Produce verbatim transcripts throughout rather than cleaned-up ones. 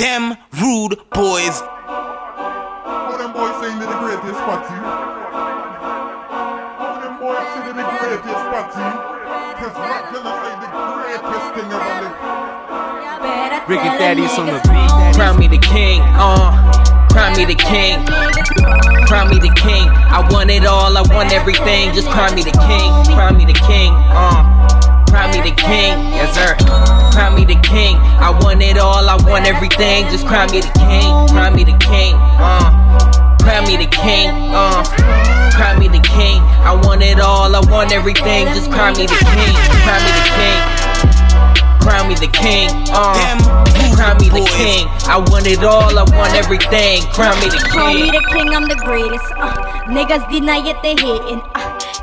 them rude boys. Oh, them boys saying they're the greatest party. Oh, them boys saying they're the greatest party. Cause Rockin' Up ain't the greatest thing ever lived. Ricky Daddy's on the beat. Crown me the king, uh. Crown me the king, crown me the king. I want it all, I want everything. Just crown me the king, crown me the king, uh. Crown me the king, yes sir. Crown me the king. I want it all, I want everything. Just crown me the king, crown me the king, uh. Crown me the king, uh. Crown me the king. I want it all, I want everything. Just crown me the king, crown me the king. Crown me the king, uh, crown me the king. I want it all, I want everything. Crown me the king. Crown me the king, I'm the greatest. Uh, niggas deny it, they hatin'. Uh,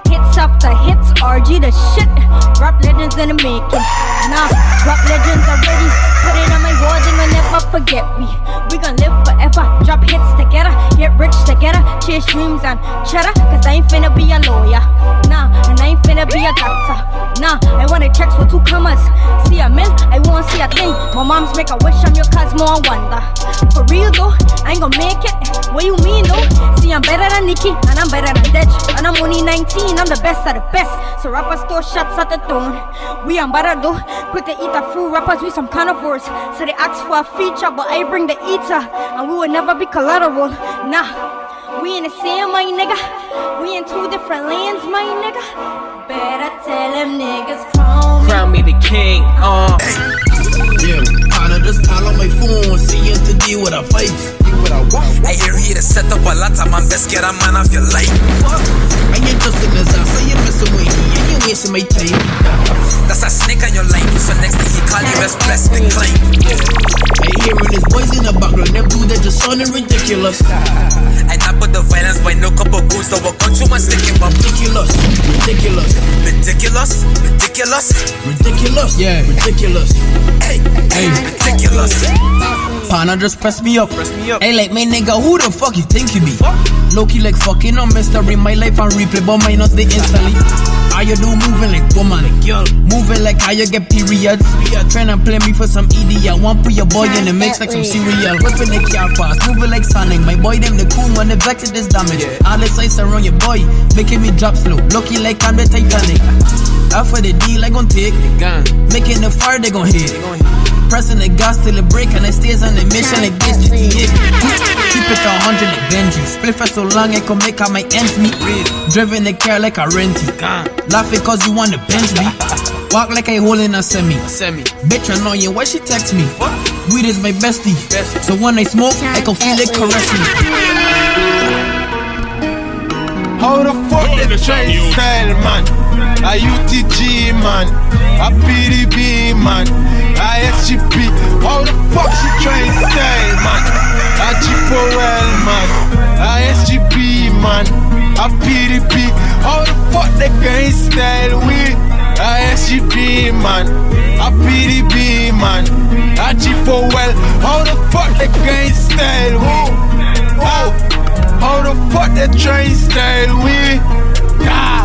hits off the hips, R G the shit. Rap legends in the making. Nah, rap legends already. Put it on my wall, they will never forget me. We gon' live forever. Drop hits together, get rich together. Chase dreams and cheddar. Cause I ain't finna be a lawyer. Nah, and I ain't finna be a doctor. Nah, I wanna checks with two commas. See a mill, I won't see a thing. My mom's make a wish, I'm your Cosmo, I wonder. For real though, I ain't gon' make it. What you mean though? See, I'm better than Nikki, and I'm better than Dej. And I'm only nineteen, I'm the best of the best. So rappers throw shots at the throne. We on butter though, quick to eat the fruit. Rappers we some carnivores. So they ask for a feature, but I bring the eater. And we will never be collateral. Nah, we in the same, my nigga. We in two different lands, my nigga. Better tell them niggas crown me. Crown me the king, uh yeah. Honor this style on my phone. See you today with a fight. I hear here to set up a lot of my best get a man of your life. Fuck, I ain't just in the zone, so you're messing with me and you're wasting my time. That's a snake on your line, so next thing he call you as blessed and climb. I hear his voice in the background, them dudes that just sounding ridiculous. I not put the violence by no couple goons, so we're going too much thinking about ridiculous, ridiculous, ridiculous, ridiculous, ridiculous, yeah, ridiculous. Hey, hey, ridiculous. Pana just press me up, press me up. Hey, like, my nigga, who the fuck you think you be? Low-key like fucking on mystery. My life on replay, but minus the instantly. How you do moving like woman? Moving like how you get periods. Trying to play me for some idiot. Want put your boy in the mix like some cereal. Whipping the car fast, moving like Sonic. My boy, them the cool one, the vex it is damage. All the sights around your boy, making me drop slow. Lucky like I'm the Titanic. After the deal, I gon' take the gun. Making the fire, they gon' hit. Pressing the gas till it break, and it stays on the mission like this G T A. Keep it on one hundred like Benji. Split for so long I can make out my ends meet. Driving the car like a renty. Laughing cause you wanna bench me. Walk like I holding a semi. Bitch annoying, why she text me? Weed is my bestie, so when I smoke I can feel it caress me. How the fuck they try to style, man? A U T G, man. A P D B, man. A S G P. How the fuck she try to style, man? A G four L, man. A S G P, man. A P D B. How the fuck they can style with a S G P, man? A P D B, man. A G four L. How the fuck they can style with? Oh, how the fuck they try to style with? Yeah.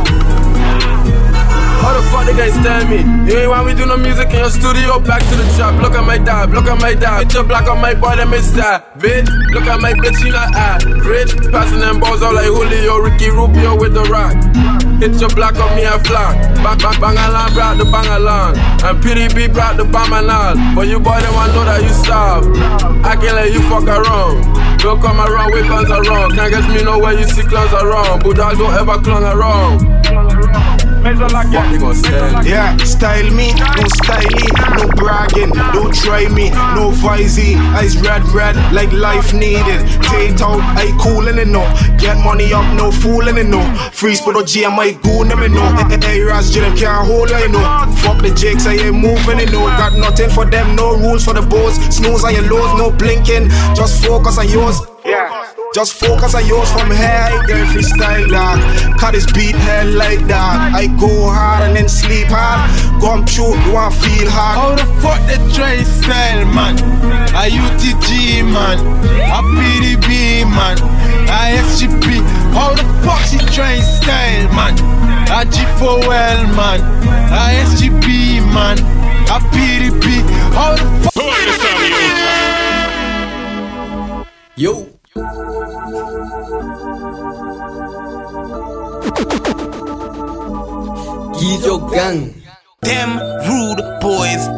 How the fuck they guys tell me? You ain't want me do no music in your studio, back to the trap. Look at my dad, look at my dad. Bitch, you black on my boy, them is savage. Look at my bitch, she not average. Passing them balls out like Julio, Ricky Rubio with the rock. Hit your block on me and flan. Bang, bang, Bangalan brought the Bangalan. And P D B brought the Bamalan. But you boy, they want know that you soft. I can't let you fuck around. Don't come around, weapons around. Can't get me nowhere, you see clowns around. But I don't ever clown around. Like what they gon' say? Yeah, style me, no styling, no bragging, don't try me, no visey, eyes red, red, like life needed. Take out, I coolin' it no. Get money up, no foolin' it no. Freeze for the G, I might goon them it no. Hey, Ras J, them can't hold it no. Fuck the jakes, I ain't moving it no. Got nothing for them, no rules for the boys. Snooze on your lows, no blinking, just focus on yours. Yeah. Just focus on yours from here, I get freestyle dog. Cut this beat hair like that. I go hard and then sleep hard. Gum shoot, you want feel hard. How the fuck they try style, man? A U T G, man. A P D B, man. A S G P. How the fuck she try style, man? A G four L, man. A S G P, man. A P D B. How the fuck? Yo. Geejo Gang. Them rude boys.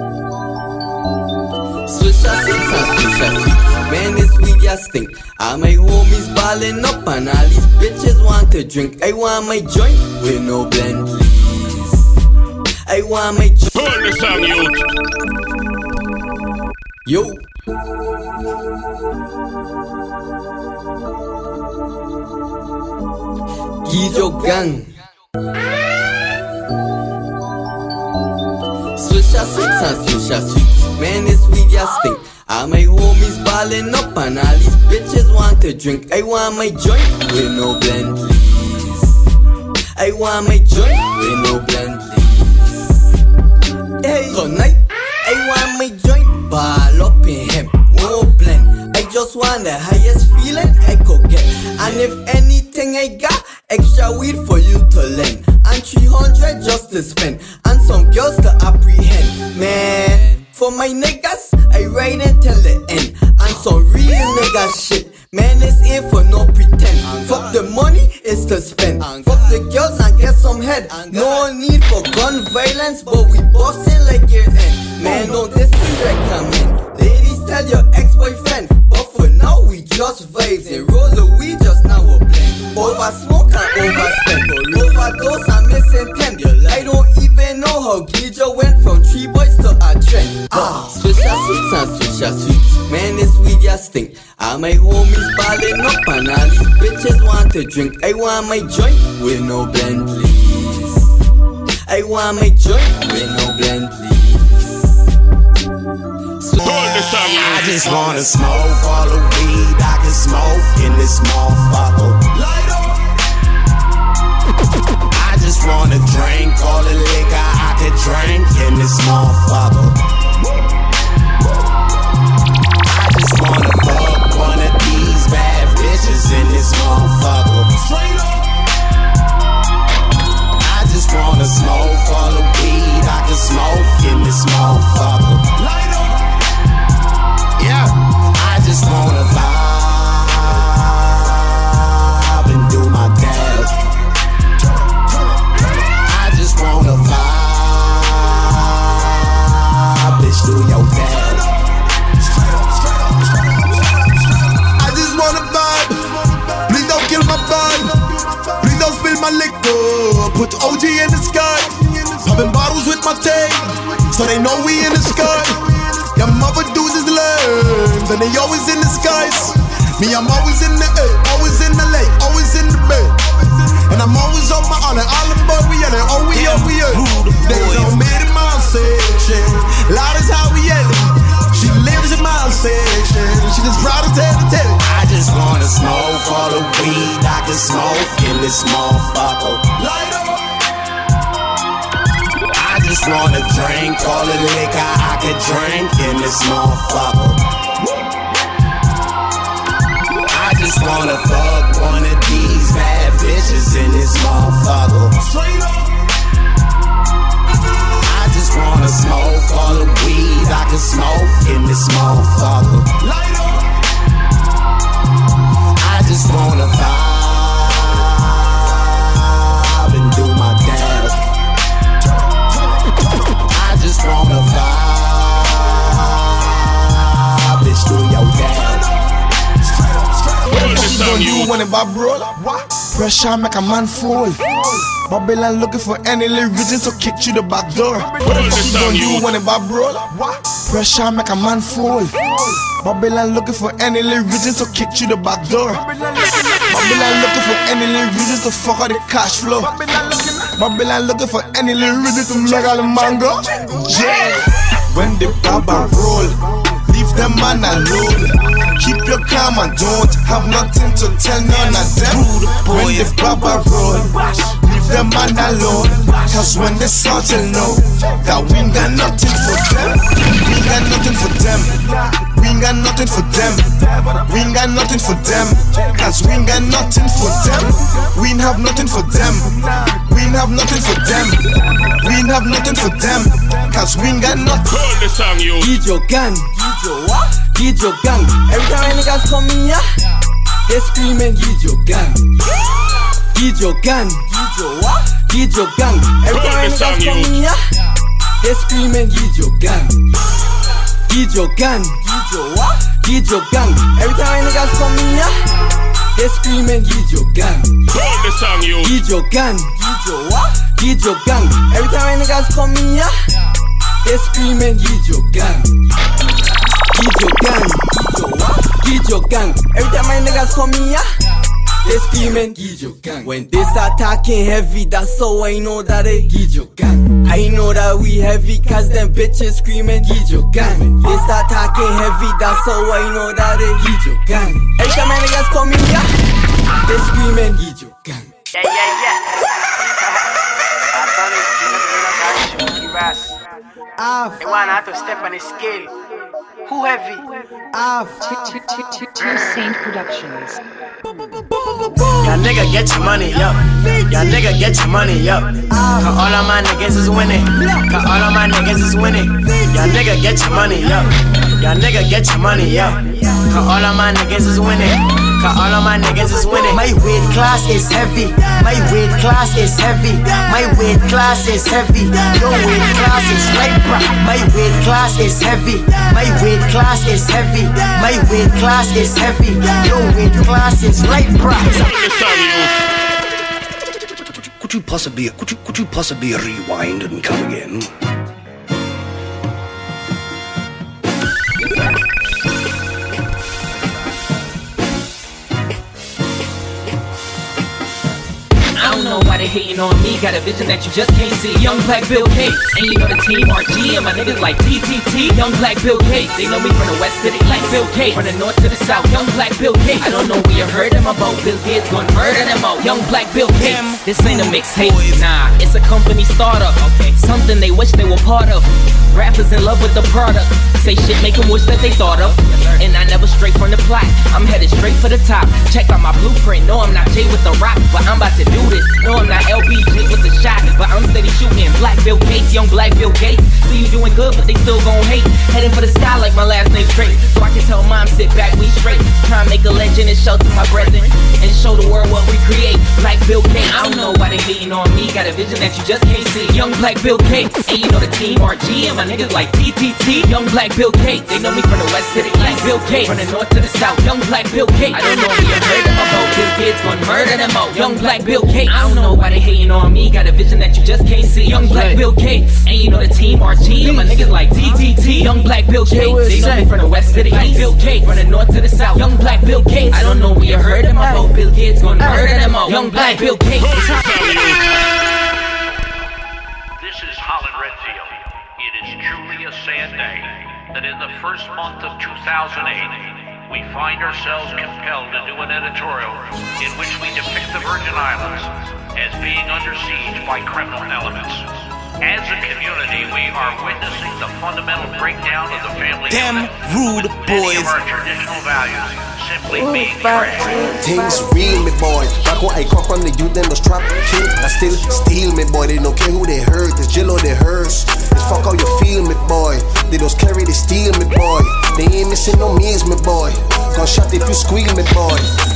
Swish a six and swish a six. Man, this weed ya stink. All my homies ballin' up and all these bitches want to drink. I want my joint with no blend, please. I want my joint. Turn this on, youth. Yo. Geejo Gang. Swish a six and swish a six. Man, this weed ya stink. All my homies ballin' up and all these bitches want to drink. I want my joint with no blend, please. I want my joint with no blend, please. Hey, tonight I want my joint ball up in him, no blend. I just want the highest feeling I could get. And if anything I got, extra weed for you to lend. And three hundred just to spend, and some girls to apprehend. Man, for my niggas, I ride until the end. And some real nigga shit, man, it's ain't for no pretend. Fuck the money, it's to spend. Fuck the girls and get some head. No need for gun violence, but we bossing like your end. Man, no, this is recommend. Ladies, tell your ex-boyfriend. But for now, we just vibes and roll the weed just now a blend. Over smoke and overspend, overdose and misintent. I don't even know how Geejo went from three boys to a trend. Ah, swish a sweets and swish a sweets. Man, this weed ya stink. All my homies ballin' up and all these bitches want to drink. I want my joint with no blend, please. I want my joint with no blend, please. I just wanna smoke all the weed I can smoke in this motherfucker. Light up. I just wanna drink all the liquor I can drink in this motherfucker. I just wanna fuck one of these bad bitches in this motherfucker. Straight up. I just wanna smoke all the weed I can smoke in this motherfucker. Light up. Yeah, I just wanna vibe and do my dance. I just wanna vibe, bitch, do your dance. I just wanna vibe. Please don't kill my vibe. Please don't spill my liquor. Put O G in the sky. Popping bottles with my tape, so they know we in the sky. Your mother dudes is lame, and they always in the skies. Me, I'm always in the air, always in the lake, always in the bay. And I'm always on my honor, all the boy we on it, oh we are, we are. They don't meet in my section, loud is how we yellin'. She lives in my section, she just proud to tell the tell. I just wanna smoke all the weed I can smoke in this motherfucker. Light up. I just wanna drink all the liquor I can drink in this motherfucker. I just wanna fuck one of these bad bitches in this motherfucker. I just wanna smoke all the weed I can smoke in this motherfucker. I just wanna vibe and do my dance. I just wanna vibe, bitch, do your dance. What the fuck you gonna do when it vibe roll? Pressure make a man fool. Babylon looking for any reason to kick you the back door. What the fuck you gonna do when it vibe roll? Pressure make a man fool. Babylon looking for any reason to kick you the back door. Babylon looking for any reason to fuck up the cash flow. Babylon looking for any little reason to make all the mango. Yeah. When the baba roll, leave the man alone. Keep your calm and don't have nothing to tell none of them. When the baba roll, leave the man alone. Cause when they start to know that we ain't got nothing for them. We ain't got nothing for them. We ain't got nothing for them. We ain't got nothing for them. Cause we ain't got nothing for them. We ain't have nothing for them. We ain't have nothing for them. We ain't have nothing for them. Cause we ain't got nothing. Geejo Gang. Geejo what? Geejo Gang. Every time niggas come here, they screaming Geejo Gang. Geejo Gang. Geejo what? Geejo Gang. Every time niggas come here, they screaming Geejo Gang. Geejo Gang. Geejo what? Geejo Gang. Every time niggas come here, they screaming Geejo Gang. Call the song, yo. Geejo Gang. Geejo what? Geejo Gang. Every time niggas come here, they screaming Geejo Gang. Geejo Gang. Geejo what? Geejo Gang. Every time my niggas come here, they screaming Geejo Gang. When they start talking heavy, that's how I know that they Geejo Gang. I know that we heavy, cause them bitches screaming Geejo Gang. When they start talking heavy, that's how I know that they Geejo Gang. Every time my niggas come here, they screaming Geejo Gang. Yeah, yeah, yeah. Ah, they want her to step on the scale. Who heavy? Ah, to Saint Productions. Y'all nigga get your money up. Y'all nigga get your money up. Cause all of my niggas is winning. Cause all of my niggas is winning. Y'all nigga get your money up. Y'all nigga get your money up. Cause all of my niggas is winning. All of my niggas is winning. My weight class is heavy. My weight class is heavy. My weight class is heavy. Your weight class is light, bruh. My weight class is heavy. My weight class is heavy. My weight class is heavy. Your weight class is light, bruh. Could you possibly, could you, could you possibly rewind and come again? Nobody hating on me, got a vision that you just can't see. Young black Bill Gates, and you know the team R G and my niggas like T T T. Young black Bill Gates, they know me from the west to the east. Like Bill Gates, from the north to the south. Young black Bill Gates, I don't know where you heard him about. Bill Gates gon' murder them all. Young black Bill Gates, this ain't a mixtape, nah, it's a company startup. Okay, something they wish they were part of. Rappers in love with the product, say shit make them wish that they thought of. And I never strayed from the plot, I'm headed straight for the top. Check out my blueprint, no I'm not Jay with the rock, but I'm about to do this. No I'm not L B J with the shot, but I'm steady shooting. Black Bill Gates, young black Bill Gates. See you doing good, but they still gon' hate. Heading for the sky like my last name's straight. So I can tell mom, sit back, we straight. Try to make a legend and show to my brethren, and show the world what we create. Black Bill Gates, I don't know why they hating on me, got a vision that you just can't see. Young black Bill Gates, and you know the team R G and my niggas like T T T. Young black Bill Gates, they know me from the west to the east. Bill Gates, from the north to the south. Young black Bill Gates, I don't know who you heard them about. Bill Gates gon' murder them all. Young black Bill Gates, I don't know why they hating on me, got a vision that you just can't see. Young black Bill Gates, and you know the team R G and my niggas like T T T. Young black Bill Gates, they know me from the west to the east. Bill Gates, from the north to the south. Young black Bill Gates, I don't know who you heard them about. Bill Gates gon' murder them all. Young black Bill Gates. This is Holland Redfield. It is truly a sad day that in the first month of two thousand eight, we find ourselves compelled to do an editorial in which we depict the Virgin Islands as being under siege by criminal elements. As a community, we are witnessing the fundamental breakdown of the family. Them rude boys. Many of our traditional values simply Ooh, being trashed. Things real, me boy. Back when I caught from the youth, them was trapped. Kid, I still steal, me boy. They don't care who they hurt. This Jill or they hers. Fuck how you feel, me boy. They don't carry, they steal, me boy. They ain't missing no meals, me boy. Gunshot if you squeal, me boy.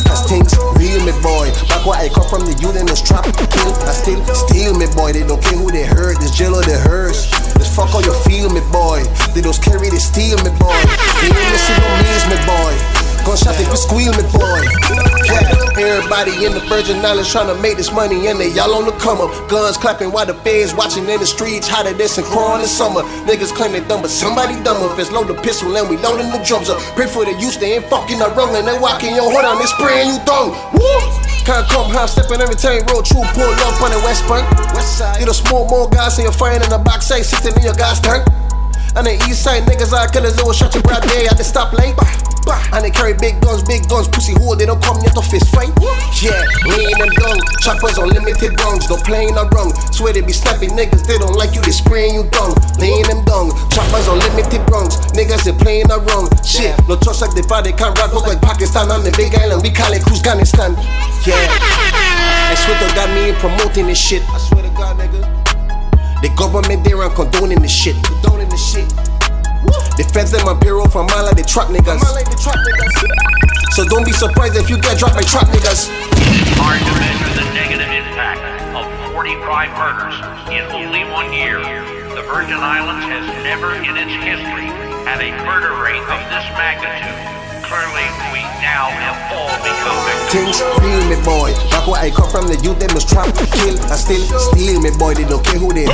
Cause things real, me boy. Back where I come from, the youth and those trap kill. I still steal, me boy. They don't care who they hurt. This jail or they hers. This fuck how you feel, me boy. They don't carry, they steal, me boy. They ain't missing no meals, me boy. Gunshot if you squeal, me boy. Yeah, everybody in the Virgin Islands trying to make this money, and they all on the come up. Guns clapping while the feds watching in the streets. Hotter than some crawl in the summer. Niggas claim they dumb, but somebody dumb up. It's load the pistol and we loading the drums up. Pray for the use, they ain't fucking up rolling. They walking your hood on, they spraying you thong. Woo! Can't come high, stepping every time road true. Pull up on the West Bank. You don't smoke more guys in your fire in the box, say sitting in your gas tank. On the east side, niggas are killers, they will shot you right there at the stop late. And they carry big guns, big guns, pussy hole, they don't come near to fist fight. Yeah, lean and dung, choppers unlimited guns, no playing or wrong. Swear they be snapping niggas, they don't like you, they spraying you dung. Lean and dung, choppers unlimited guns, niggas they playing or wrong. Shit, no trust like they body, can't rap, look like Pakistan on the big island, we call it Kuzganistan. Yeah, I swear to God, me ain't promoting this shit. I swear to God, nigga. The government, they around condoning this shit. Condoning this shit. Woo. Defense in my bureau from my like they trap niggas. So don't be surprised if you get dropped by trap niggas. Hard to measure the negative impact of forty-five murders in only one year. The Virgin Islands has never in its history had a murder rate of this magnitude. Currently, we now have all become victims. Things real, me boy. Back where I come from, the youth them was trapped, kill. I still steal, me boy. They don't care who they are.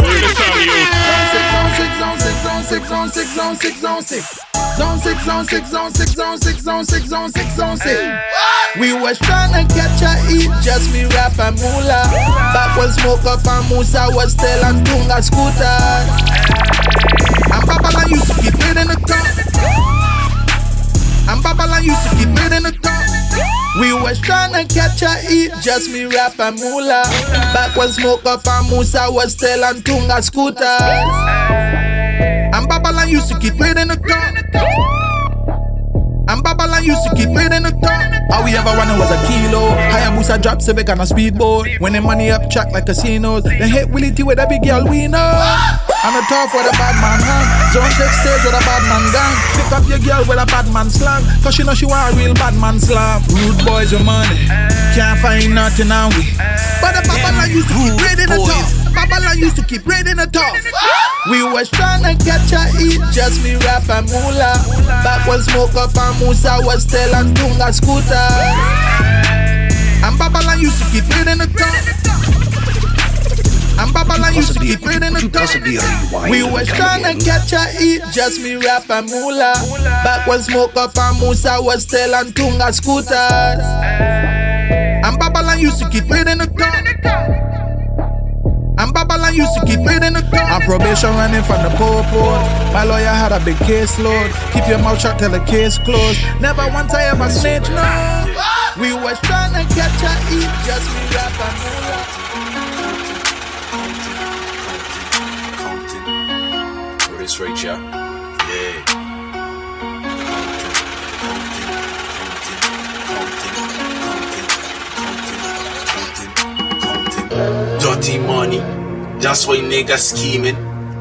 We was trying to catch a eat, just me rap and moolah. Back when smoke up and Musa was still on Tunga Scooter. And Babylon used to keep it in the car. And Babylon used to keep it in the car. We was tryna catch a eat, just me rap and moolah. Back when smoke up and Musa was still on Tunga Scooters. And Babylon used to keep it in the car. And Babylon used to keep it in the car. All we ever wanted was a kilo. Higher Musa drop Civic on a speedboat. When the money up, track like casinos. Then hit Willie T with a big girl we know. I'm the top with a bad man hand. Zone six stage with a bad man gang. Pick up your girl with a bad man slang. Cause she know she want a real bad man slam. Rude boys with money. Can't find nothing on we. But the Babylon used to keep raiding the top. Babylon used to keep raiding the top. We was trying to catch a eat, just me rap and moolah. Back when smoke up and Musa was still on Tunga Scooter. And Babylon used to keep raiding the top. And Babylon used to keep it in the top. We was tryna catch a eat, just me rap and moolah. Back when smoke up and Musa was still on Tunga Scooters. And Babylon used to keep it in the top. And Babylon used to keep it in the car. I'm probation running from the popo. My lawyer had a big caseload. Keep your mouth shut till the case closed. Never once I ever snitch, no. We was tryna catch a eat, just me rap and moolah. This right here. Yeah. Dirty money, that's why niggas scheming.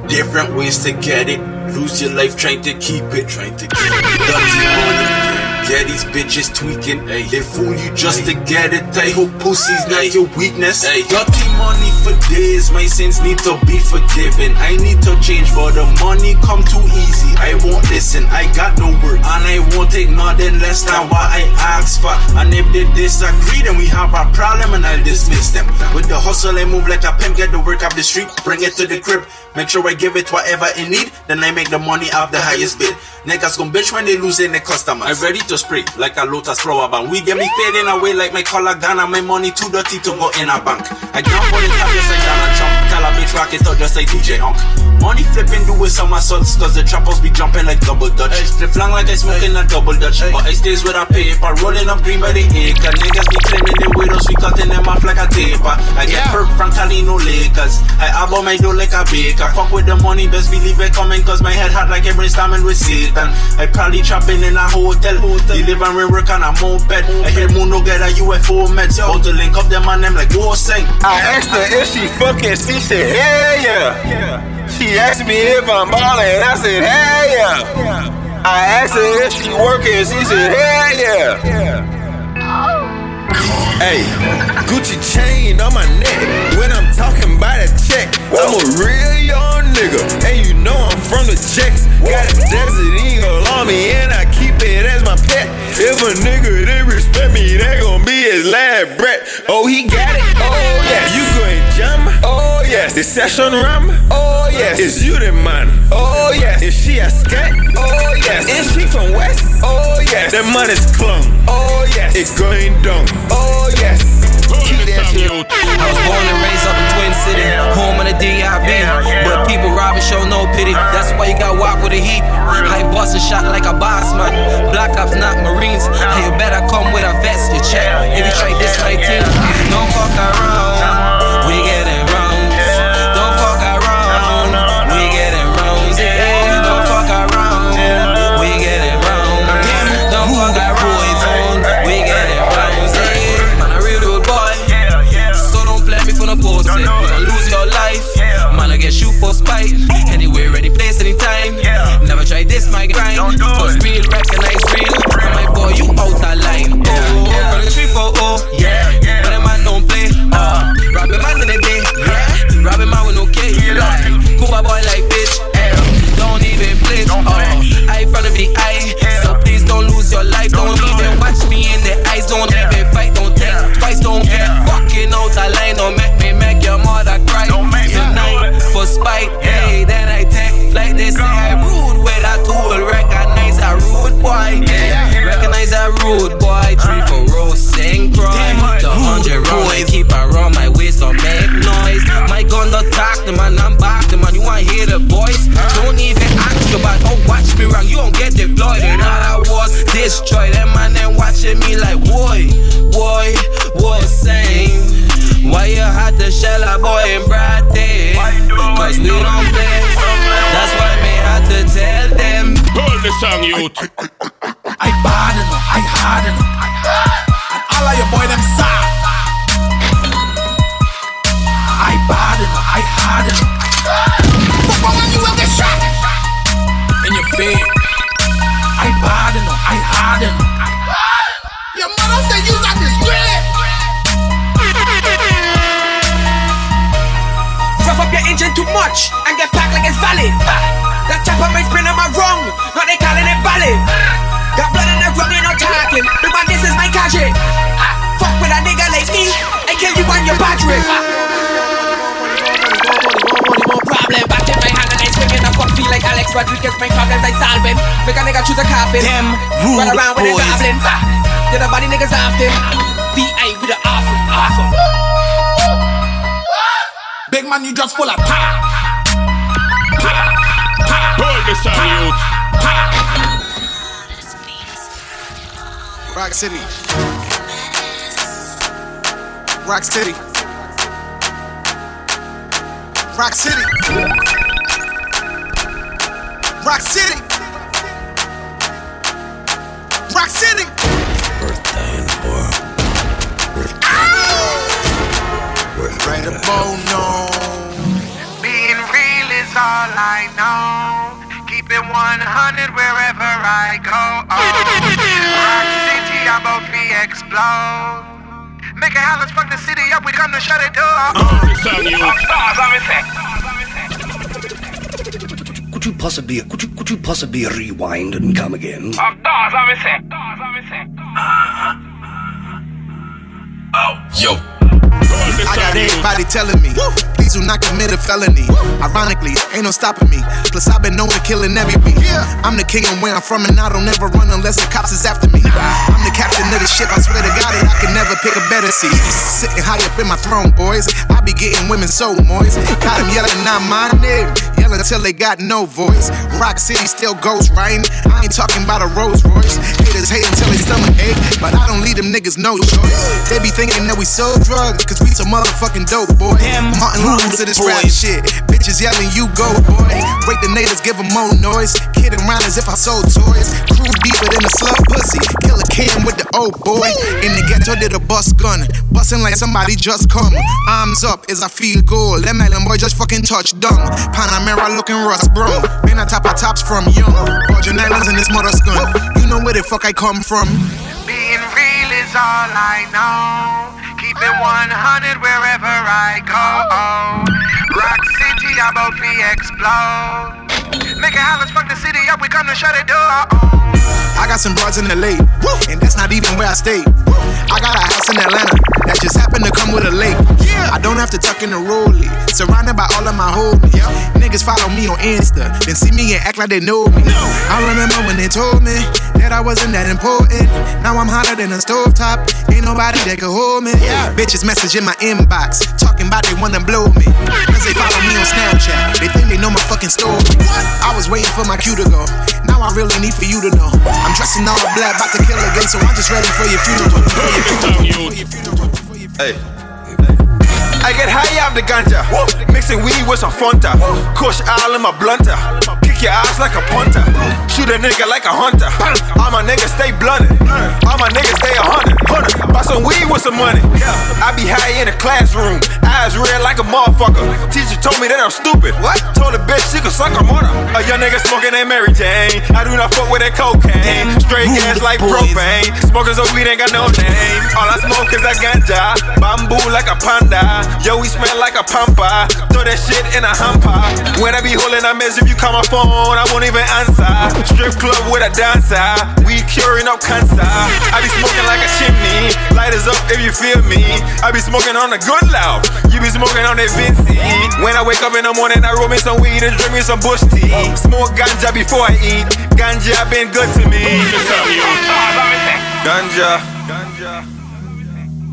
Different ways to get it. Lose your life trying to keep it. Trying to get it. Dirty money, yeah, these bitches tweaking. Ay. They fool you just Ay. To get it. They hope pussy's not your weakness. Ay. Dirty money for days, my sins need to be forgiven. I need to change, but the money come too easy. I won't listen, I got no work, and I won't take nothing less than what I ask for. And if they disagree, then we have a problem, and I'll dismiss them. With the hustle, I move like a pimp, get the work off the street, bring it to the crib. Make sure I give it whatever it need, then I make the money off the highest bid. Niggas gon' bitch when they losing their customers. I'm ready to spray like a lotus flower bank. We get me fading away like my collar Ghana. My money too dirty to go in a bank. I can't for the top just like Donald Trump. Tell a bitch rock it up just like D J Hunk. Money flipping do with somersaults, cause the trappers be jumping like double dutch. Flip long like I smoking a double dutch. But I stays with a paper, rolling up green by the acre. Niggas be claiming they widows, we cutting them off like a taper. I get perp from Talino Lakers. I elbow my dough like a baker. I fuck with the money, best believe it coming, cause my head hot like a brainstorming with Satan. I probably trapping in a hotel, delivering work on a moped. I hear Muno get a U F O meds, how to link up them and them like Woseng. I asked her if she fucking, she said, hey yeah. She asked me if I'm ballin', I said, hey yeah. I asked her if she working, she said, hey yeah. Hey. Gucci chain on my neck. When I'm talking about a check, I'm a real young nigga, and you know I'm from the checks. Got a desert eagle on me, and I keep it as my pet. If a nigga didn't respect me, that gon' be his last breath. Oh, he got it. Oh yes. You going jump. Oh yes. The session rum. Oh yes. Is you the man? Oh yes. Is she a scat? Oh yes. Is she from West? Oh yes. That money's clung. Oh yes. It's going down. Oh yes. Keep that shit. I was born and raised up in Twin City, home of the D I B. But people robbing show no pity. That's why you got walk with a heap. I bust a shot like a boss man. Black ops, not Marines. Hey, you better come with a vest, you check. If you try this right here, don't fuck around. We get it. Spike. Anywhere, any place, anytime. Never tried this, my guy. rude boy, three uh, for roll, sing, cry. The hundred round I keep around my waist, don't make noise. My gun don't talk to man, I'm back to man. You wanna hear the voice? Don't even ask about, oh watch me wrong, you don't get deployed. And all I was destroyed, that man then watching me like, boy, boy, what same? Why you had to shell a boy and brat them? Cause we don't play. That's why me had to tell them. Hold the song, you. I bad it, I hard it, and all of your boy them sad. I bad it, I hard it. Fuck around, you will get shot in your face. I bad it, I hard it. Your mother say you are disgrace. Rough up your engine too much and get packed like it's valid. That chopper makes spin on my wrong, now they calling it valid. Got blood in the room, they not talking. Look, man, this is my gadget. Ah, fuck with a nigga like me, I kill you on your battery. More problem, back in my hand and I swing in a fuck feel like Alex Rodriguez. My problems I solve him. Make a nigga choose a coffin. Them run around with boys. The goblins. Ah, they're the body niggas after him. V I with the awesome, awesome. Big man, you just full of pop. Pop, pop. Hold this on, you. Pop. Rock City. Rock City. Rock City. Rock City. Rock City. Earth, dying for. Earth, ah! Right up on no. Being real is all I know. Keep it one hundred wherever I go. Oh. I'm about to explode. Make a hollers, fuck the city up, we come to shut it down. Could you possibly, could you, could you possibly rewind and come again? I'm uh, Oh, yo. I got everybody telling me, please do not commit a felony. Ironically, ain't no stopping me. Plus I've been known to kill in every beat. I'm the king of where I'm from and I don't ever run unless the cops is after me. I'm the captain of the ship, I swear to God that I can never pick a better seat. Sitting high up in my throne, boys, I be getting women so moist. Caught them yelling, not my name, yelling till they got no voice. Rock City still goes riding, I ain't talking about a Rolls Royce. Haters hate until they stomach ache, but I don't leave them niggas no choice. They be thinking that we sold drugs, cause we some motherfucking dope, boy. Damn Martin Luther to this boy. Rap shit. Bitches yelling, you go, boy. Break the natives, give them more noise. Kidding around as if I sold toys. Crew deeper than a slug pussy. Killer came with the old boy. In the ghetto, did a bus gun. Bustin' like somebody just come. Arms up as I feel gold. That melon boy just fucking touched dumb. Panamera looking rust, bro. Been on top of tops from young. Virgin Islands in this mother's gun. You know where the fuck I come from. Being real is all I know. Keep it one hundred wherever I go. Rock City, I'm about to explode. Make a hollers, fuck the city up, we come to shut it down. I got some broads in L A, and that's not even where I stay. I got a house in Atlanta that just happened to come with a lake. I don't have to tuck in the rollie, surrounded by all of my homies. Niggas follow me on Insta, then see me and act like they know me. I remember when they told me that I wasn't that important. Now I'm hotter than a stovetop, ain't nobody that can hold me. Bitches message in my inbox, talking about they wanna blow me. Cause they follow me on Snapchat, they think they know my fucking story. I was waiting for my cue to go, now I really need for you to know. I'm dressing all black, about to kill again, so I'm just ready for your funeral. Hey, I get high off the ganja, mixing weed with some Fanta. Kush all in my blunter, kick your ass like a punter. Shoot a nigga like a hunter, all my niggas stay blunted. All my niggas stay a hundred. Buy some weed with some money. I be high in the classroom, eyes red like a motherfucker. Teacher told me that I'm stupid. What? Told a bitch she could suck a mother. A young nigga smoking that Mary Jane. I do not fuck with that cocaine. Straight gas like propane. Smokers of weed ain't got no name. All I smoke is that ganja. Bamboo like a panda. Yo, we smell like a pampa. Throw that shit in a hamper. When I be holding a mess, if you call my phone, I won't even answer. Strip club with a dancer. We curing up cancer. I be smoking like a chimney. Light is up if you feel me. I be smoking on the good loud. You be smoking on that Vinci. When I wake up in the morning, I roll me some weed and drink me some bush tea. Smoke ganja before I eat. Ganja been good to me. Ganja Ganja,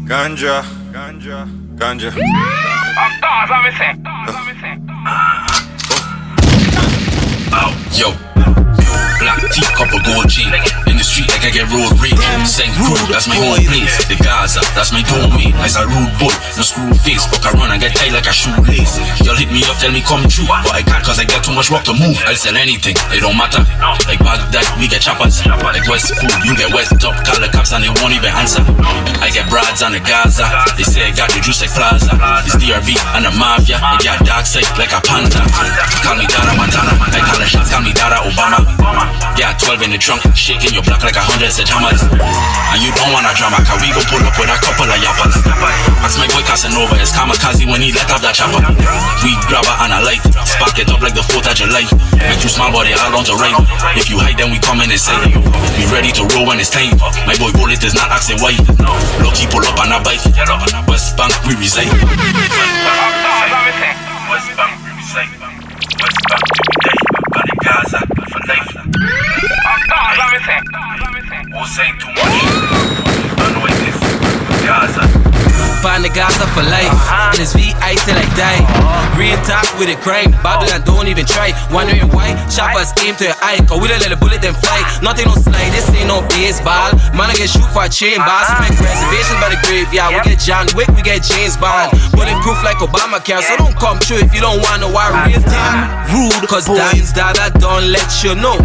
ganja, ganja, ganja, ganja. Oh, yo, black tea, copper, gold chain. In the street, like I get road rage. Saint Pro, that's my home place. The Gaza, that's my domain. As a rude boy, no screw face. Fuck I run and get tight like a shoelace. Y'all hit me up, tell me come true. But I can't cause I got too much rock to move. I'll sell anything, it don't matter. Like Baghdad, we get choppers. Like West Food, you get West Top. Call the cops and they won't even answer. I get brads on the Gaza. They say I got the juice like Plaza. It's D R B and the Mafia. I got dark side like a panther. Call me Dada Montana. I call the shots, call me Dada Obama. Yeah, twelve in the trunk, shaking your block like a hundred sejamas. And you don't wanna drama, cause we gon' pull up with a couple of yappas. Ask my boy Casanova, it's kamikaze when he let off that chopper. We grab her and a light, spark it up like the fourth of July. Make you smile, but they all on to right. If you hide, then we come in and say, we ready to roll when it's time. My boy Bullet is not asking why. Lucky pull up on a bike, West Bank, we reside. West Bank, we reside. West Bank, we reside. Got the Gaza for life. Who's saying too much? Don't know it is Gaza. Find the Gaza for life, and it's V I till I die. Real talk with a crime, Babylon don't even try. Wondering why, choppers aim to your eye, cause we don't let the bullet them fly. Nothing no slide, this ain't no baseball. Man, I get shoot for a chain boss. Make reservations by the graveyard, we get John Wick, we get James Bond. Bulletproof like Obama can, so don't come true if you don't want to why real time. Rude, cause dance that I don't let you know.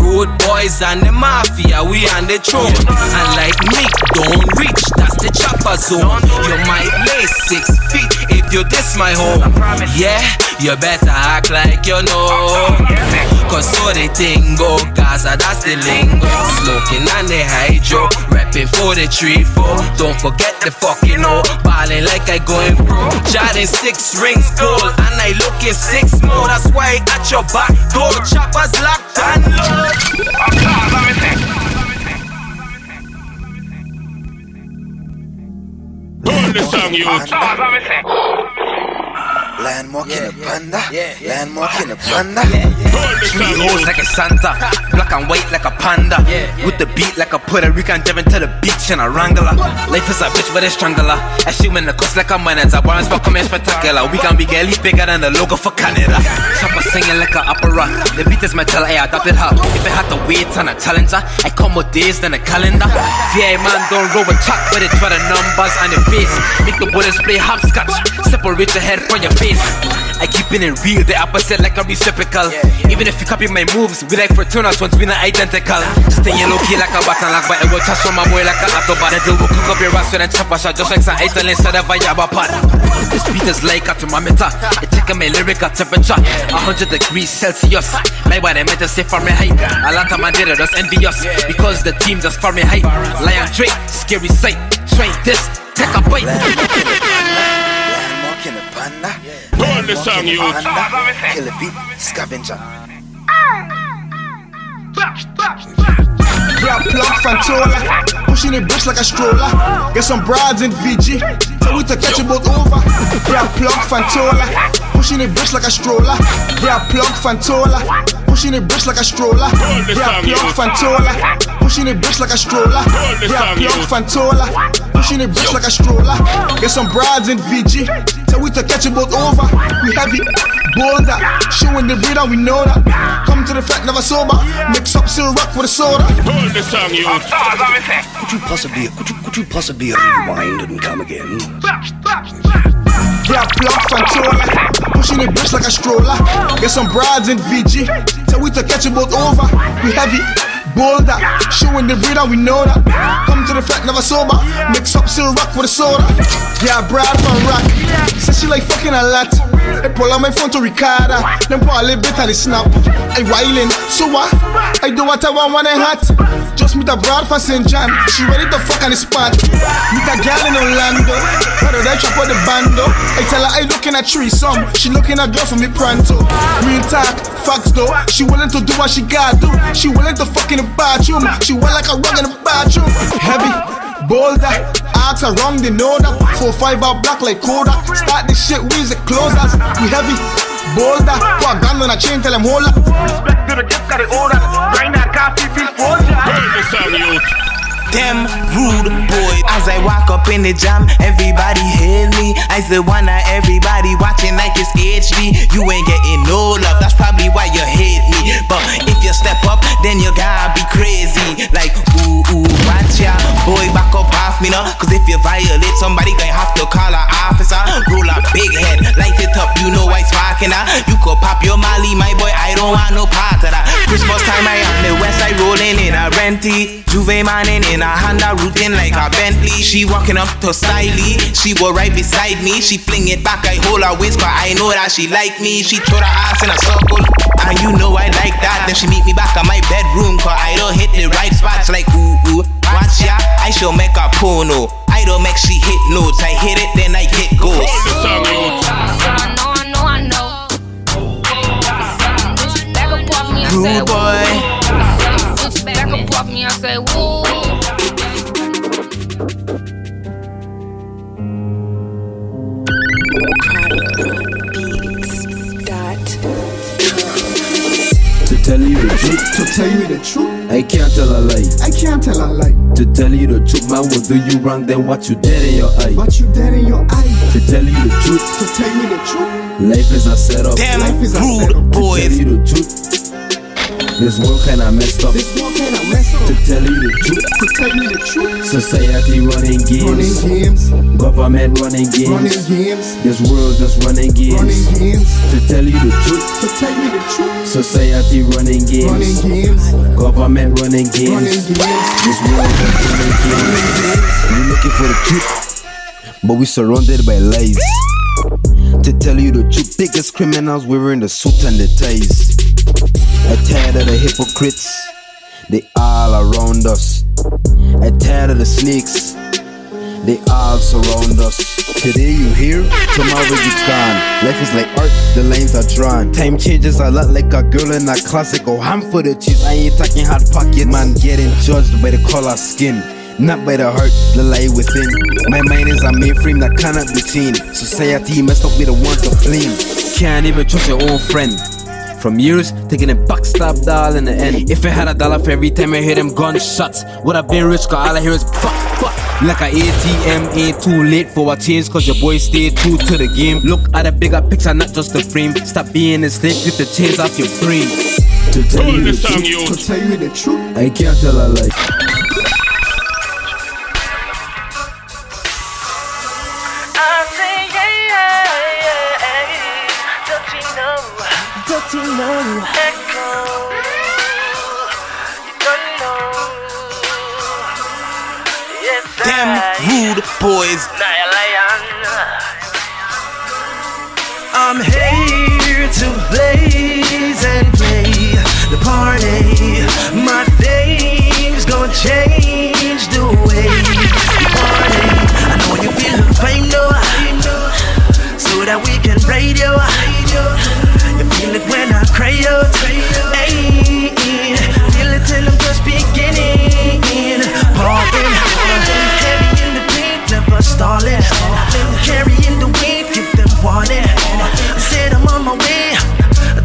Rude boys and the Mafia, we on the throne. And like me, don't reach, that's the chopper zone. You might lay six feet if you diss my home. Yeah, you better act like you know. Cause so they tingo, Gaza, that's the lingo. Smoking on the hydro, repping for the three four. Don't forget the fucking O, ballin' like I going pro. Jotting six rings gold, and I looking six more. That's why at your back door, choppers locked and load. Burn the song, you landmark in a panda, landmark in a panda. Three hoes like a Santa, black and white like a panda. With the beat like a Puerto Rican, driven to the beach in a wrangler. Life is a bitch but a strangler. I shoot in the coast like a manager. Warren's for coming spectacular. We can be girly bigger than the logo for Canada. Chopper singing like an opera. The beat is metal, I adopted her. If I had to wait on a challenger, I come more days than a calendar. V I man don't roll with chalk, but it try the numbers on your face. Make the bullets play hopscotch. Separate your head from your face. I keep it in real, the opposite like a reciprocal. Yeah, yeah. Even if you copy my moves, we like fraternals once we not identical. Staying low-key like a button lock, but it will touch on my boy like a Autobot. The deal will cook up your ass with a chopper shot, just like some eight-ton inside a Viaba pot. This beat is like a thermometer, it checking my lyrical temperature. A hundred degrees Celsius, like what I meant to say Fahrenheit. A lot of my data just envious, because the team just Fahrenheit. Lion Drake, scary sight, train this, take a bite. Panda, burn the song, you kill a beat, scavenger. Grab plug from Tola, pushing the bush like a stroller. Get some broads in V G, tell we to catch a boat over. Grab plug from Tola, pushing the bush like a stroller. Grab plug from Tola, pushing the bush like a stroller. Grab plug from Tola, pushing the bush like a stroller. Grab plug from Tola, pushing the bush like a stroller. Get some broads in V G. We to catch a boat over, we heavy, bolder, showing the breed and we know that. Come to the fact, never sober, mix up syrup with a soda. Hold the song, you. Could you possibly, could you, could you possibly rewind and come again? Grab plug from Tola, pushing the bitch like a stroller. Get some broads in V G, tell we to catch a boat over, we heavy. Boulder, showing the breed and we know that. Come to the fact, never sober. Mix up syrup with a soda. Yeah, Brad from Rock. Says she like fucking a lot. I pull out my phone to record her. Then pull a little bit and it snap. I wildin', so what? I do what I want when I hot. Just meet a Brad from Saint John. She ready to fuck on the spot. Meet a girl in Orlando. How did I chop out the bando? I tell her I looking at threesome. She looking at girl from me pronto. Real talk, facts though. She willing to do what she gotta do. She willing to fucking bathroom. She went like a rug in the bathroom. Heavy, bolder, arts are wrong, they know that. Four five out black like Kodak. Start this shit, we it closers. We heavy, bolder. Put a gun on a chain, tell them hold up. Respect to the gift, got it order. Bring that coffee, feel forger. Burn the sound, youth. damn rude boy. As I walk up in the jam, everybody hail me. I said one of everybody watching like it's H D. You ain't getting no love, that's probably why you hate me. But if you step up, then you gotta be crazy. Like ooh ooh, watch ya, boy, back up off me now. Cause if you violate somebody, gonna have to call an officer. Roll a big head, light it up, you know I sparking now. You could pop your molly, my boy, I don't want no part of that. Christmas time I am the west side rolling in a renty. Juve manning in a Honda, rooting like a Bentley. She walking up to styly, she was right beside me. She fling it back, I hold her waist, cause I know that she like me. She throw her ass in a circle, and you know I like that. Then she meet me back at my bedroom, cause I don't hit the right spots. Like ooh ooh, watch ya, I shall make a porno. I don't make she hit notes, I hit it then I get goals. I know, I know, I know. Rude boy. Pop me, I say, whoa. To tell you the truth, to tell you the truth, I can't tell a lie, I can't tell a lie. To tell you the truth, man, what do you wrong? Then what you did in your eye, what you did in your eye. To tell you the truth, to tell you the truth, life is a setup. Damn, life is a setup. To tell you the truth. This world kinda messed up. This world kinda messed up. To tell you the truth. To tell you the truth. Society running games. Running games. Government running games. Running games. This world just running games. Running games. To tell you the truth. To tell you the truth. Society running games. Running games. Government running games. Running games. This world just running games. We're looking for the truth, but we surrounded by lies. To tell you the truth, biggest criminals wearing the suit and the ties. I'm tired of the hypocrites, they all around us. I'm tired of the snakes, they all surround us. Today you here, tomorrow you gone. Life is like art, the lines are drawn. Time changes a lot like a girl in a classic. Oh, ham for the cheese, I ain't talking hot pocket. Man getting judged by the color of skin, not by the heart, the lie within. My mind is a mainframe that cannot be changed. Society messed up with the one to blame. Can't even trust your own friend. From years, taking a backstab doll in the end. If I had a dollar for every time I hear them gunshots, would have been rich, cause all I hear is fuck, fuck. Like a A T M ain't too late for a change, cause your boy stay true to the game. Look at the bigger picture, not just the frame. Stop being a slave, get the chains off your brain. To tell you the truth, to tell you the truth, I can't tell a lie. You know. Echo, you don't know. Yes, damn rude boys. I'm here to blaze and play the party. My thing's gonna change the way you party. I know you feel the flame, though, so that we can radio. You feel it when I cry out, ayy. Feel it till I'm just beginning. Popping, popping, carrying the beat, never stalling. Carrying the weight, give them warning. I said I'm on my way,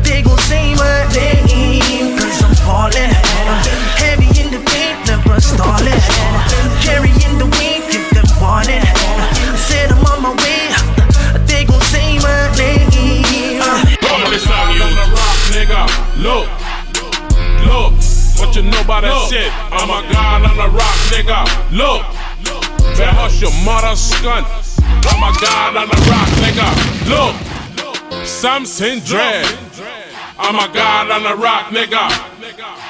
they gon' say my name. Cause I'm falling, heavy in the beat, never stalling. Carrying the weight, give them warning. I said I'm on my way, they gon' say my name. Uh, I'm gonna rock, nigga. Look, look, what you know about that shit? I'm a god, I'm a rock, nigga. Look, better hush your mother skunt. I'm a god, I'm a rock, nigga. Look, Samson Dread. I'm a god, I'm a rock, nigga.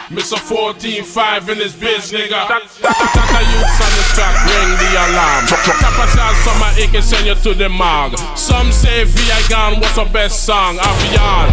Mister fourteen five in this bitch, nigga. Tata youths on this track, ring the alarm. Tapa shots, some I can send you to the morgue. Some say V I gone, what's the best song? Avian.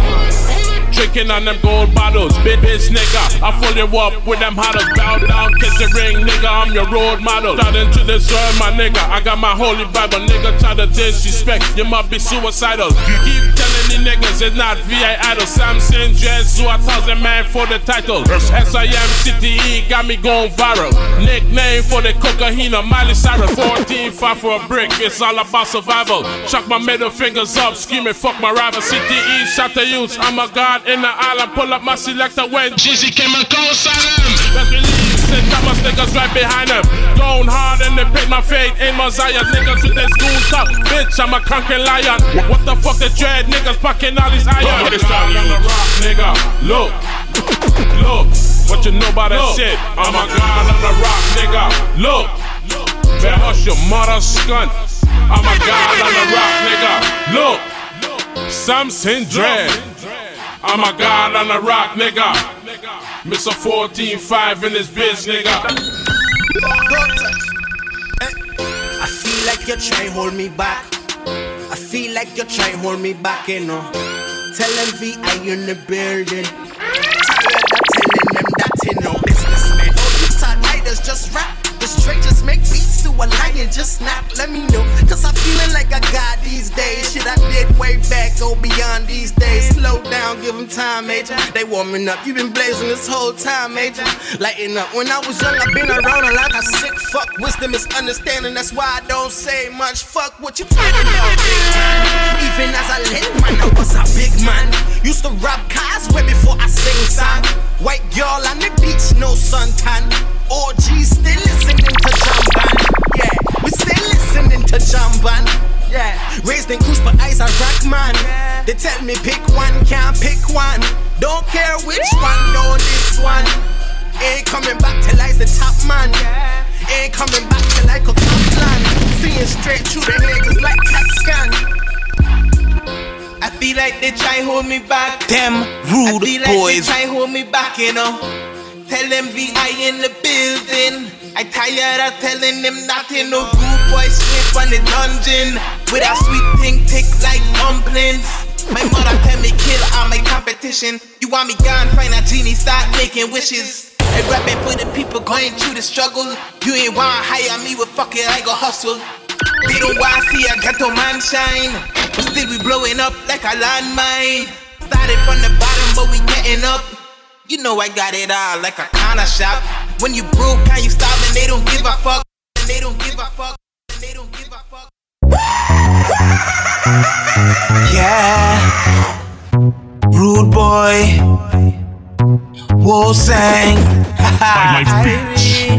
Drinking on them gold bottles, big bitch, nigga. I follow you up with them hollows. Bow down, kiss the ring, nigga. I'm your road model. Starting to destroy my nigga. I got my holy Bible, nigga. Try to disrespect, you must be suicidal. Keep telling these niggas it's not V I idol. Samson Dread, so a thousand man for the title. S I M C T E got me going viral. Nickname for the cocaine, Miley Cyrus. fourteen five for a brick, it's all about survival. Chuck my middle fingers up, screaming fuck my rival. C T E shot the youths, I'm a god in the island. Pull up my selector when G Z came and co-signed him. Let's believe Listen, Thomas niggas right behind them. Going hard in the pit, my fate ain't my Zion. Niggas with their schools up, bitch, I'm a conquering lion. What the fuck the dread niggas packing all these iron? Look, this I'm on the rock, nigga. Look, look, what you know about that look. Shit? I'm a god on the rock, nigga. Look, man, hush your mother skunt. I'm a god on the rock, nigga. Look, Samson Dread. I'm a god on the rock, nigga. Mister fourteen five in this bitch, nigga. I feel like you're trying to hold me back. I feel like you're trying to hold me back, you know. Tell them V I in the building. Tired of telling them that, you know. Businessmen, all you tired writers just rap. The straight just make beats to a lion, just snap. Let me know, cause I'm feeling like I got these days. Shit I did way back, go beyond these days. Slow down, give them time, major. They warming up, you been blazing this whole time, major. Lighten up, when I was young I been around a lot. I sick, fuck, wisdom is understanding. That's why I don't say much, fuck what you talking about, big time. Even as a little man, I was a big man. Used to rob cars way before I sing song. White girl on the beach, no suntan. O G still listening to Jamban, yeah. We still listening to Jamban, yeah. Raised in Kush, but eyes are rock, man. Yeah. They tell me pick one, can't pick one. Don't care which one, no this one. Ain't coming back till I's the top man. Yeah. Ain't coming back till I could come plan. Seeing straight through the haters like cat scan. I feel like they try hold me back. Them rude boys. I feel like boys. They try hold me back, you know. Tell them V I in the building. I tired of telling them nothing. No good boy sleep on the dungeon with a sweet thing tick like dumplings. My mother tell me kill all my competition. You want me gone, find a genie, start making wishes. I rap it for the people going through the struggle. You ain't wanna hire me with fucking I go hustle. They don't wanna see a ghetto man shine, but still we blowing up like a landmine. Started from the bottom but we getting up. You know I got it all like a corner shop. When you broke, how you stop and they don't give a fuck. And they don't give a fuck. And they don't give a fuck. Yeah. Rude boy. Whoa sang.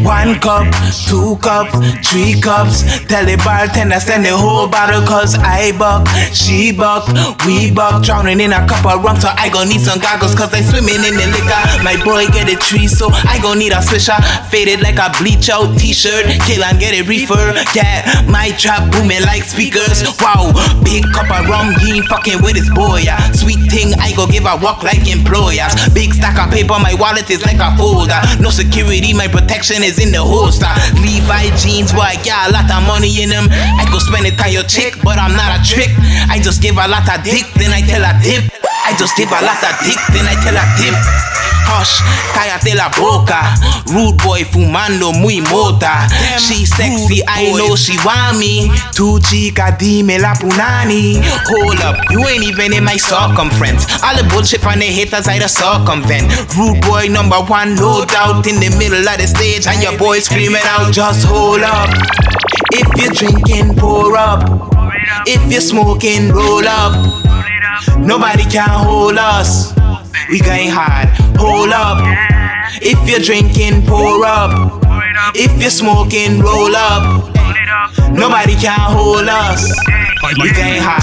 One cup, two cups, three cups. Tell the bartender send the whole bottle. Cause I buck, she buck, we buck. Drowning in a cup of rum, so I gon' need some goggles. Cause they swimming in the liquor. My boy get a tree, so I gon' need a swisher. Faded like a bleach out t-shirt. Kill and get a reefer. Yeah, my trap booming like speakers. Wow, big cup of rum, he ain't fucking with his boy. Sweet thing, I go give a walk like employers. Big stack of paper, my wallet is like a folder. No security, my protection is in the holster. Levi jeans, boy, I got a lot of money in them. I go spend it on your chick, but I'm not a trick. I just give a lot of dick, then I tell a dip. I just give a lot of dick, then I tell a dip. Hush, cállate la boca. Rude boy fumando muy mota. She sexy, I know she want me. Tu chica, dime la punani. Hold up, you ain't even in my circumference. All the bullshit from the haters I just circumvent. Rude boy number one, no doubt. In the middle of the stage and your boy screaming out, just hold up. If you're drinking, pour up. If you're smoking, roll up. Nobody can hold us. We going hard, hold up. If you're drinking, pour up. If you're smoking, roll up. Nobody can hold us. We going hard.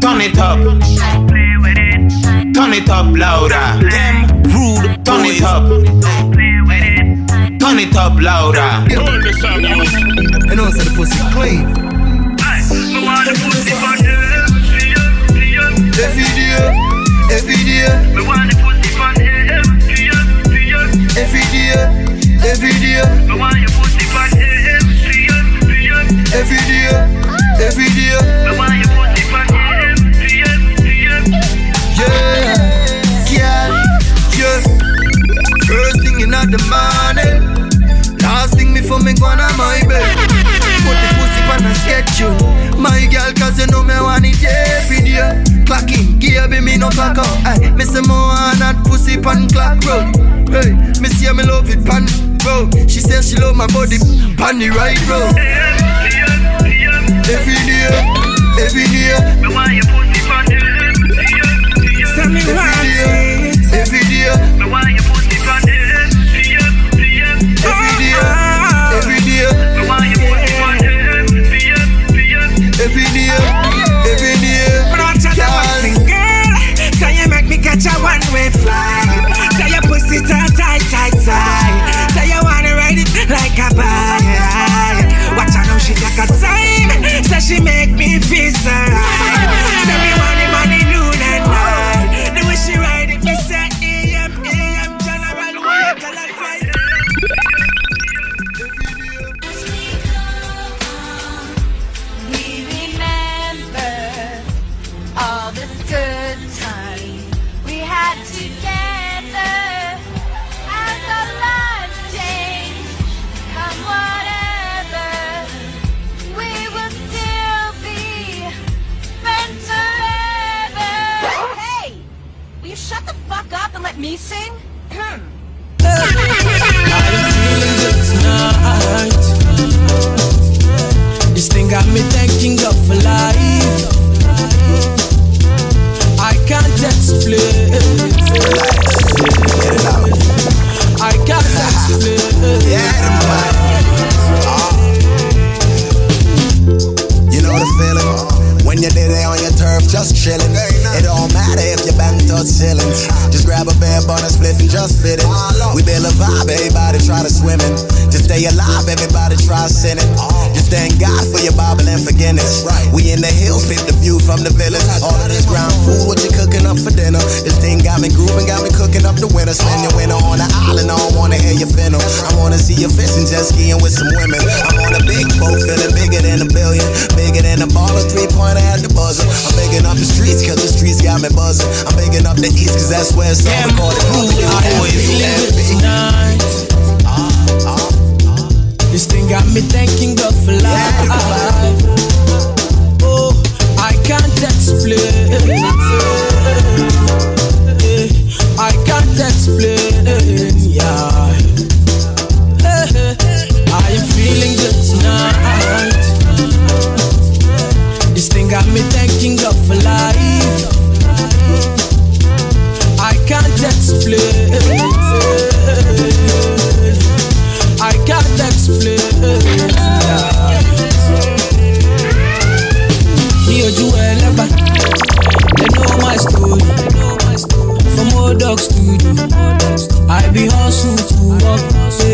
Turn it up. Turn it up louder. Them rude. Turn it up. Turn it up louder. Turn this up now. And also the pussy clean. I want the pussy for every day. Every day, we want to put it on here. Every day, every day, we want to put it on here. Every day, every day, we want to put it on here. Yeah, yeah, yeah. First thing in the morning, last thing before me go on my bed. Put the pussy on a schedule. My girl, cause you know me want it every day. Clocking, gear be me no clock out. Aye, me say more on that pussy pan clock roll. Hey, me see me love it pan roll. She says she love my body pan the right roll. Every day, every day. Me want your pussy pan every day. Every day, me want your pussy pan every day. like a time. So she make me feel so right. Say me money, money, noon and night. The way she ride it, me say A M, A M, General White, tell us why. We remember all the good times we had together. Shut the fuck up and let me sing. I'm feeling good tonight. This thing got me thanking God for life. I can't explain. I can't explain. Yeah, you know the feeling. When you're there on your turf, just chillin'. It don't matter if you're banked or chillin'. Just grab a bear bun and split and just fit it. We build a vibe, everybody try to swim in. Just stay alive, everybody try sinning. Just thank God for your Bible and forgiveness. We in the hills, fit the view from the village. All of this ground food, what you cooking up for dinner? This thing got me grooving, got me cooking up the winter. Spend your winter on the island, I don't wanna hear your fennel. I wanna see you fishing, just skiing with some women. I'm on a big boat, feeling bigger than a billion. Bigger than a ball of three point. At the buzzer. I'm making up the streets cause the streets got me buzzing. I'm making up the east cause that's where it's all recorded. I always feel it tonight. This thing got me thanking God for life. Yeah. Oh, I can't explain. I can't explain. Yeah. I'm feeling good tonight. This thing got me thanking God for life. I can't explain. I can't explain. Here you are, ever. They know my story. From old dog studio, I be hustle to walk.